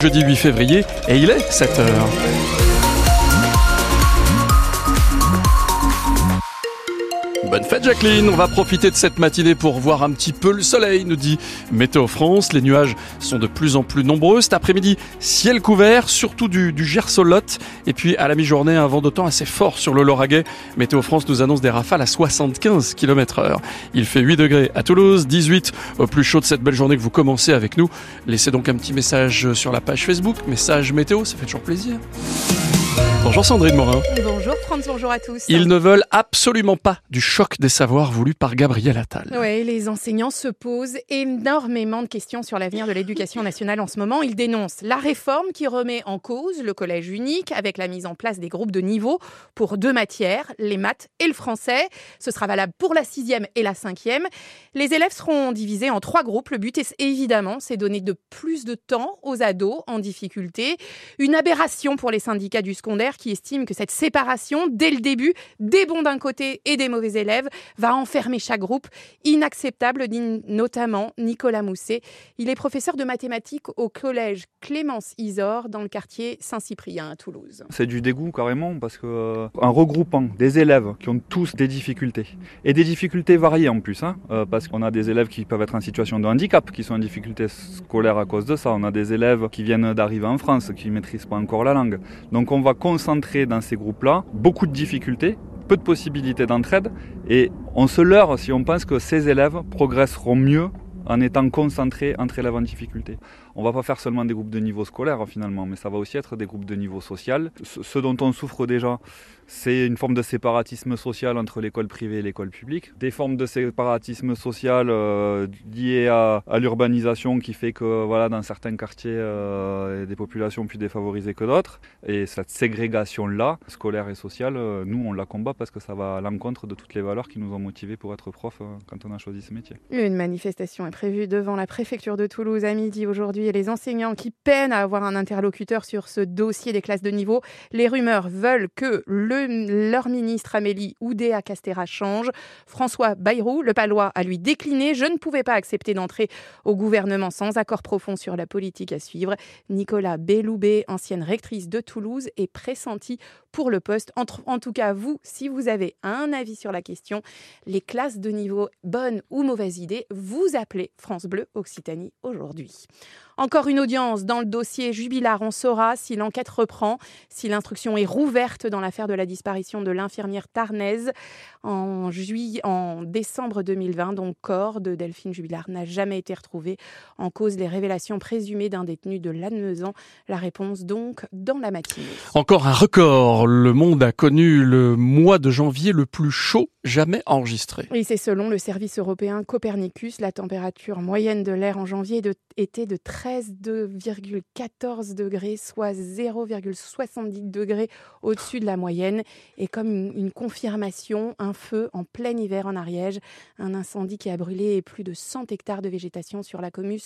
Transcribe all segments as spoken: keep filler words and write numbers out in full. Jeudi huit février et il est sept heures. Bonne fête Jacqueline, on va profiter de cette matinée pour voir un petit peu le soleil, nous dit Météo France. Les nuages sont de plus en plus nombreux. Cet après-midi, ciel couvert, surtout du, du Gersolot. Et puis à la mi-journée, un vent d'automne assez fort sur le Lauragais. Météo France nous annonce des rafales à soixante-quinze kilomètres heure. Il fait huit degrés à Toulouse, dix-huit au plus chaud de cette belle journée que vous commencez avec nous. Laissez donc un petit message sur la page Facebook, message météo, ça fait toujours plaisir. Bonjour Sandrine Morin. Bonjour Franz, bonjour à tous. Ils ne veulent absolument pas du choc des savoirs voulu par Gabriel Attal. Oui, les enseignants se posent énormément de questions sur l'avenir de l'éducation nationale en ce moment. Ils dénoncent la réforme qui remet en cause le collège unique avec la mise en place des groupes de niveau pour deux matières, les maths et le français. Ce sera valable pour la sixième et la cinquième. Les élèves seront divisés en trois groupes. Le but, est, évidemment, c'est donner de plus de temps aux ados en difficulté. Une aberration pour les syndicats du secondaire qui estime que cette séparation, dès le début, des bons d'un côté et des mauvais élèves, va enfermer chaque groupe. Inacceptable, dit notamment Nicolas Mousset. Il est professeur de mathématiques au collège Clémence Isor, dans le quartier Saint-Cyprien à Toulouse. C'est du dégoût carrément, parce qu'en euh, regroupant des élèves qui ont tous des difficultés, et des difficultés variées en plus, hein, euh, parce qu'on a des élèves qui peuvent être en situation de handicap, qui sont en difficulté scolaire à cause de ça. On a des élèves qui viennent d'arriver en France, qui ne maîtrisent pas encore la langue. Donc on va concentrés dans ces groupes-là, beaucoup de difficultés, peu de possibilités d'entraide et on se leurre si on pense que ces élèves progresseront mieux en étant concentrés entre élèves en difficulté. On ne va pas faire seulement des groupes de niveau scolaire finalement, mais ça va aussi être des groupes de niveau social. Ce dont on souffre déjà, c'est une forme de séparatisme social entre l'école privée et l'école publique. Des formes de séparatisme social euh, liées à, à l'urbanisation qui fait que voilà, dans certains quartiers, euh, des populations plus défavorisées que d'autres. Et cette ségrégation-là, scolaire et sociale, euh, nous on la combat parce que ça va à l'encontre de toutes les valeurs qui nous ont motivés pour être prof euh, quand on a choisi ce métier. Une manifestation est prévue devant la préfecture de Toulouse à midi aujourd'hui. Et les enseignants qui peinent à avoir un interlocuteur sur ce dossier des classes de niveau, les rumeurs veulent que le, leur ministre Amélie Oudéa Castera change. François Bayrou, le palois, a lui décliné. Je ne pouvais pas accepter d'entrer au gouvernement sans accord profond sur la politique à suivre. Nicolas Belloubet, ancienne rectrice de Toulouse, est pressentie pour le poste. En, en tout cas, vous, si vous avez un avis sur la question, les classes de niveau, bonne ou mauvaise idée, vous appelez France Bleu Occitanie aujourd'hui. Encore une audience dans le dossier Jubillar. On saura si l'enquête reprend, si l'instruction est rouverte dans l'affaire de la disparition de l'infirmière tarnaise en, juillet, en décembre deux mille vingt. Donc, corps de Delphine Jubillar n'a jamais été retrouvé en cause des révélations présumées d'un détenu de Lannemezan. La réponse donc dans la matinée. Encore un record. Le monde a connu le mois de janvier le plus chaud jamais enregistré. Oui, c'est selon le service européen Copernicus. La température moyenne de l'air en janvier était de treize virgule quatorze degrés, soit zéro virgule soixante-dix degrés au-dessus de la moyenne. Et comme une confirmation, un feu en plein hiver en Ariège, un incendie qui a brûlé plus de cent hectares de végétation sur la commune,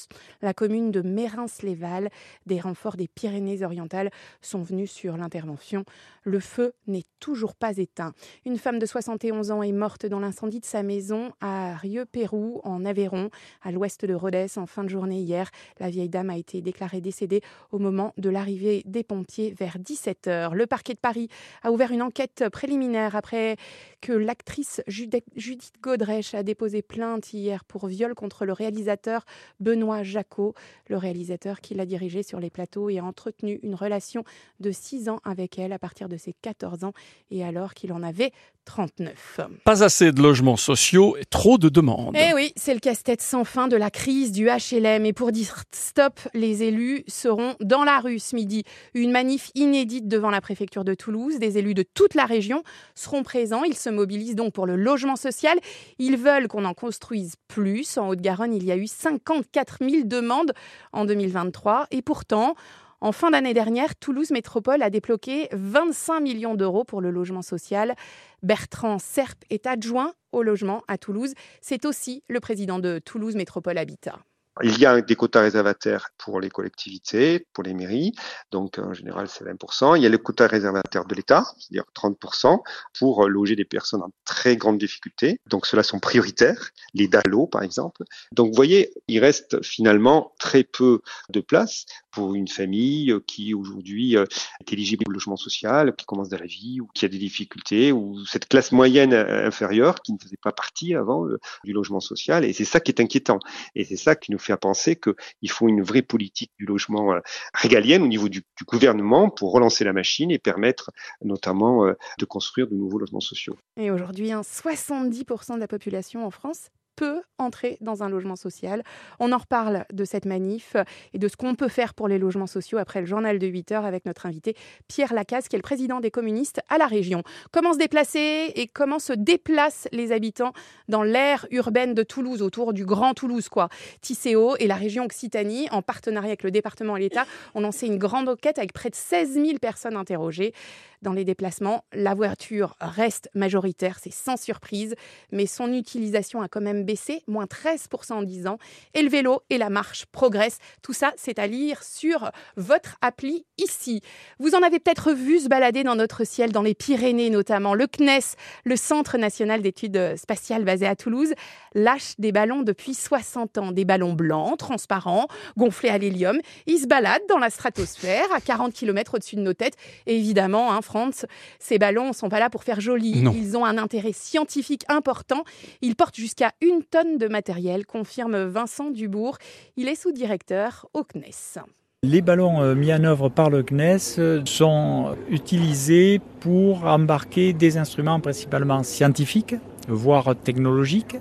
la commune de Mérens-les-Vallées. Des renforts des Pyrénées-Orientales sont venus sur l'intervention. Le feu n'est toujours pas éteint. Une femme de soixante et onze ans est morte dans l'incendie de sa maison à Rieux-Pérou, en Aveyron, à l'ouest de Rodez, en fin de journée hier. La vieille dame a été déclarée décédée au moment de l'arrivée des pompiers vers dix-sept heures. Le parquet de Paris a ouvert une enquête préliminaire après que l'actrice Judith Godrèche a déposé plainte hier pour viol contre le réalisateur Benoît Jacquot, le réalisateur qui l'a dirigée sur les plateaux et a entretenu une relation de six ans avec elle à partir de ses quatorze ans et alors qu'il en avait trente-neuf. Pas assez de logements sociaux et trop de demandes. Eh oui, c'est le casse-tête sans fin de la crise du H L M. Et pour dire stop, les élus seront dans la rue ce midi. Une manif inédite devant la préfecture de Toulouse. Des élus de toute la région seront présents. Ils se mobilisent donc pour le logement social. Ils veulent qu'on en construise plus. En Haute-Garonne, il y a eu cinquante-quatre mille demandes en deux mille vingt-trois. Et pourtant, en fin d'année dernière, Toulouse Métropole a débloqué vingt-cinq millions d'euros pour le logement social. Bertrand Serpe est adjoint au logement à Toulouse. C'est aussi le président de Toulouse Métropole Habitat. Il y a des quotas réservataires pour les collectivités, pour les mairies, donc en général c'est vingt pour cent. Il y a les quotas réservataires de l'État, c'est-à-dire trente pour cent, pour loger des personnes en très grande difficulté. Donc ceux-là sont prioritaires, les D A L O par exemple. Donc vous voyez, il reste finalement très peu de place pour une famille qui aujourd'hui est éligible au logement social, qui commence dans la vie, ou qui a des difficultés, ou cette classe moyenne inférieure qui ne faisait pas partie avant du logement social. Et c'est ça qui est inquiétant. Et c'est ça qui nous fait penser qu'il faut une vraie politique du logement régalienne au niveau du, du gouvernement pour relancer la machine et permettre notamment de construire de nouveaux logements sociaux. Et aujourd'hui, hein, soixante-dix pour cent de la population en France peut entrer dans un logement social. On en reparle de cette manif et de ce qu'on peut faire pour les logements sociaux après le journal de huit heures avec notre invité Pierre Lacasse, qui est le président des communistes à la région. Comment se déplacer et comment se déplacent les habitants dans l'aire urbaine de Toulouse, autour du Grand Toulouse, quoi. Tisséo et la région Occitanie, en partenariat avec le département et l'État, ont lancé une grande enquête avec près de seize mille personnes interrogées. Dans les déplacements, la voiture reste majoritaire, c'est sans surprise, mais son utilisation a quand même baissé, moins treize pour cent en dix ans, et le vélo et la marche progressent. Tout ça, c'est à lire sur votre appli ici. Vous en avez peut-être vu se balader dans notre ciel, dans les Pyrénées notamment. Le C N E S, le Centre national d'études spatiales basé à Toulouse, lâche des ballons depuis soixante ans. Des ballons blancs, transparents, gonflés à l'hélium. Ils se baladent dans la stratosphère, à quarante kilomètres au-dessus de nos têtes. Et évidemment, hein, France, ces ballons ne sont pas là pour faire joli. Non. Ils ont un intérêt scientifique important. Ils portent jusqu'à une Une tonne de matériel, confirme Vincent Dubourg. Il est sous-directeur au C N E S. Les ballons mis en œuvre par le C N E S sont utilisés pour embarquer des instruments principalement scientifiques, voire technologiques.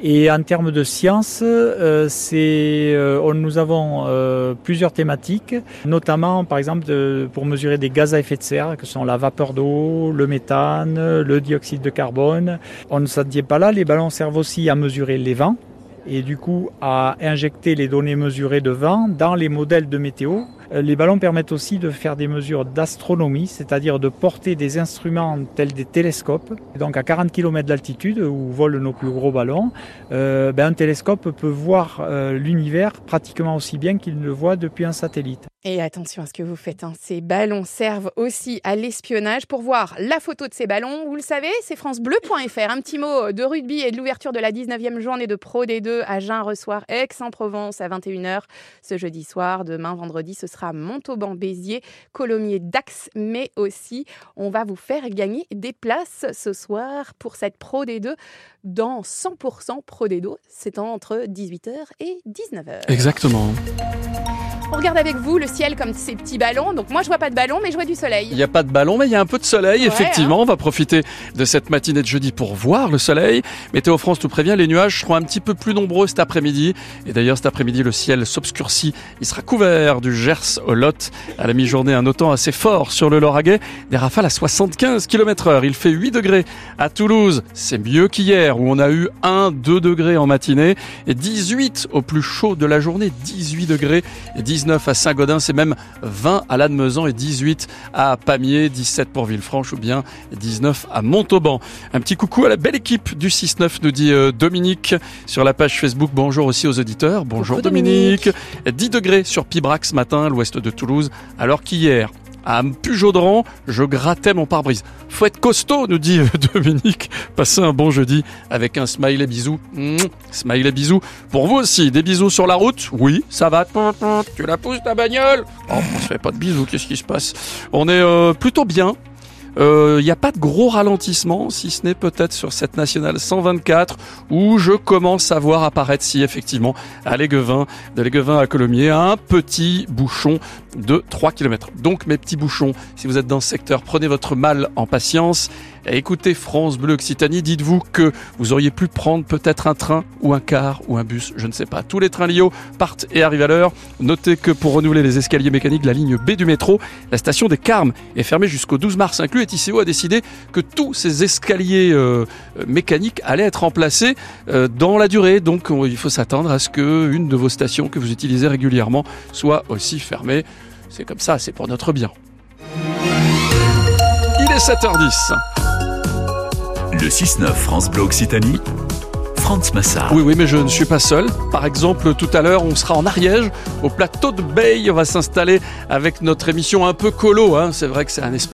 Et en termes de science, euh, c'est, euh, nous avons euh, plusieurs thématiques, notamment par exemple de, pour mesurer des gaz à effet de serre, que sont la vapeur d'eau, le méthane, le dioxyde de carbone. On ne s'en tient pas là, les ballons servent aussi à mesurer les vents et du coup à injecter les données mesurées de vent dans les modèles de météo. Les ballons permettent aussi de faire des mesures d'astronomie, c'est-à-dire de porter des instruments tels des télescopes. Donc à quarante kilomètres d'altitude, où volent nos plus gros ballons, euh, ben un télescope peut voir euh, l'univers pratiquement aussi bien qu'il ne le voit depuis un satellite. Et attention à ce que vous faites, hein. Ces ballons servent aussi à l'espionnage. Pour voir la photo de ces ballons, vous le savez, c'est francebleu point fr. Un petit mot de rugby et de l'ouverture de la dix-neuvième journée de Pro D deux. Agen reçoit Aix-en-Provence à vingt et une heures ce jeudi soir. Demain, vendredi, ce sera à Montauban-Béziers, Colomiers-Dax, mais aussi on va vous faire gagner des places ce soir pour cette Pro D deux dans cent pour cent Pro D deux. C'est entre dix-huit heures et dix-neuf heures. Exactement. On regarde avec vous le ciel comme ces petits ballons. Donc moi, je vois pas de ballon, mais je vois du soleil. Il n'y a pas de ballon, mais il y a un peu de soleil. Ouais, effectivement, hein. On va profiter de cette matinée de jeudi pour voir le soleil. Météo France nous prévient, les nuages seront un petit peu plus nombreux cet après-midi. Et d'ailleurs, cet après-midi, le ciel s'obscurcit. Il sera couvert du Gers au Lot. À la mi-journée, un autant assez fort sur le Lauragais. Des rafales à soixante-quinze kilomètres heure. Il fait huit degrés à Toulouse. C'est mieux qu'hier, où on a eu un à deux degrés en matinée. Et dix-huit au plus chaud de la journée, dix-huit degrés. Et dix-neuf à Saint-Gaudens, c'est même vingt à Lannemezan et dix-huit à Pamiers, dix-sept pour Villefranche ou bien dix-neuf à Montauban. Un petit coucou à la belle équipe du six neuf, nous dit Dominique sur la page Facebook. Bonjour aussi aux auditeurs. Bonjour, Bonjour Dominique. Dominique. dix degrés sur Pibrac ce matin, à l'ouest de Toulouse, alors qu'hier, à Pujaudran, je grattais mon pare-brise. Faut être costaud, nous dit Dominique. Passez un bon jeudi avec un smiley bisou. Mmh, smiley bisou. Pour vous aussi, des bisous sur la route. Oui, ça va. Tu la pousses ta bagnole. Oh, on se fait pas de bisous, qu'est-ce qui se passe? On est euh, plutôt bien. Il euh, n'y a pas de gros ralentissement, si ce n'est peut-être sur cette Nationale cent vingt-quatre où je commence à voir apparaître, si effectivement, à Léguévin, de Léguévin à Colomiers, un petit bouchon de trois kilomètres. Donc mes petits bouchons, si vous êtes dans ce secteur, prenez votre mal en patience. Écoutez France Bleu Occitanie, dites-vous que vous auriez pu prendre peut-être un train ou un car ou un bus, je ne sais pas. Tous les trains Lio partent et arrivent à l'heure. Notez que pour renouveler les escaliers mécaniques de la ligne B du métro, la station des Carmes est fermée jusqu'au douze mars inclus. Et Tisséo a décidé que tous ces escaliers euh, mécaniques allaient être remplacés euh, dans la durée. Donc on, il faut s'attendre à ce qu'une de vos stations que vous utilisez régulièrement soit aussi fermée. C'est comme ça, c'est pour notre bien. Il est sept heures dix. Le six neuf France Bleu Occitanie, Franz Massard. Oui, oui, mais je ne suis pas seul. Par exemple, tout à l'heure, on sera en Ariège, au plateau de Beille. On va s'installer avec notre émission un peu colo. Hein. C'est vrai que c'est un espace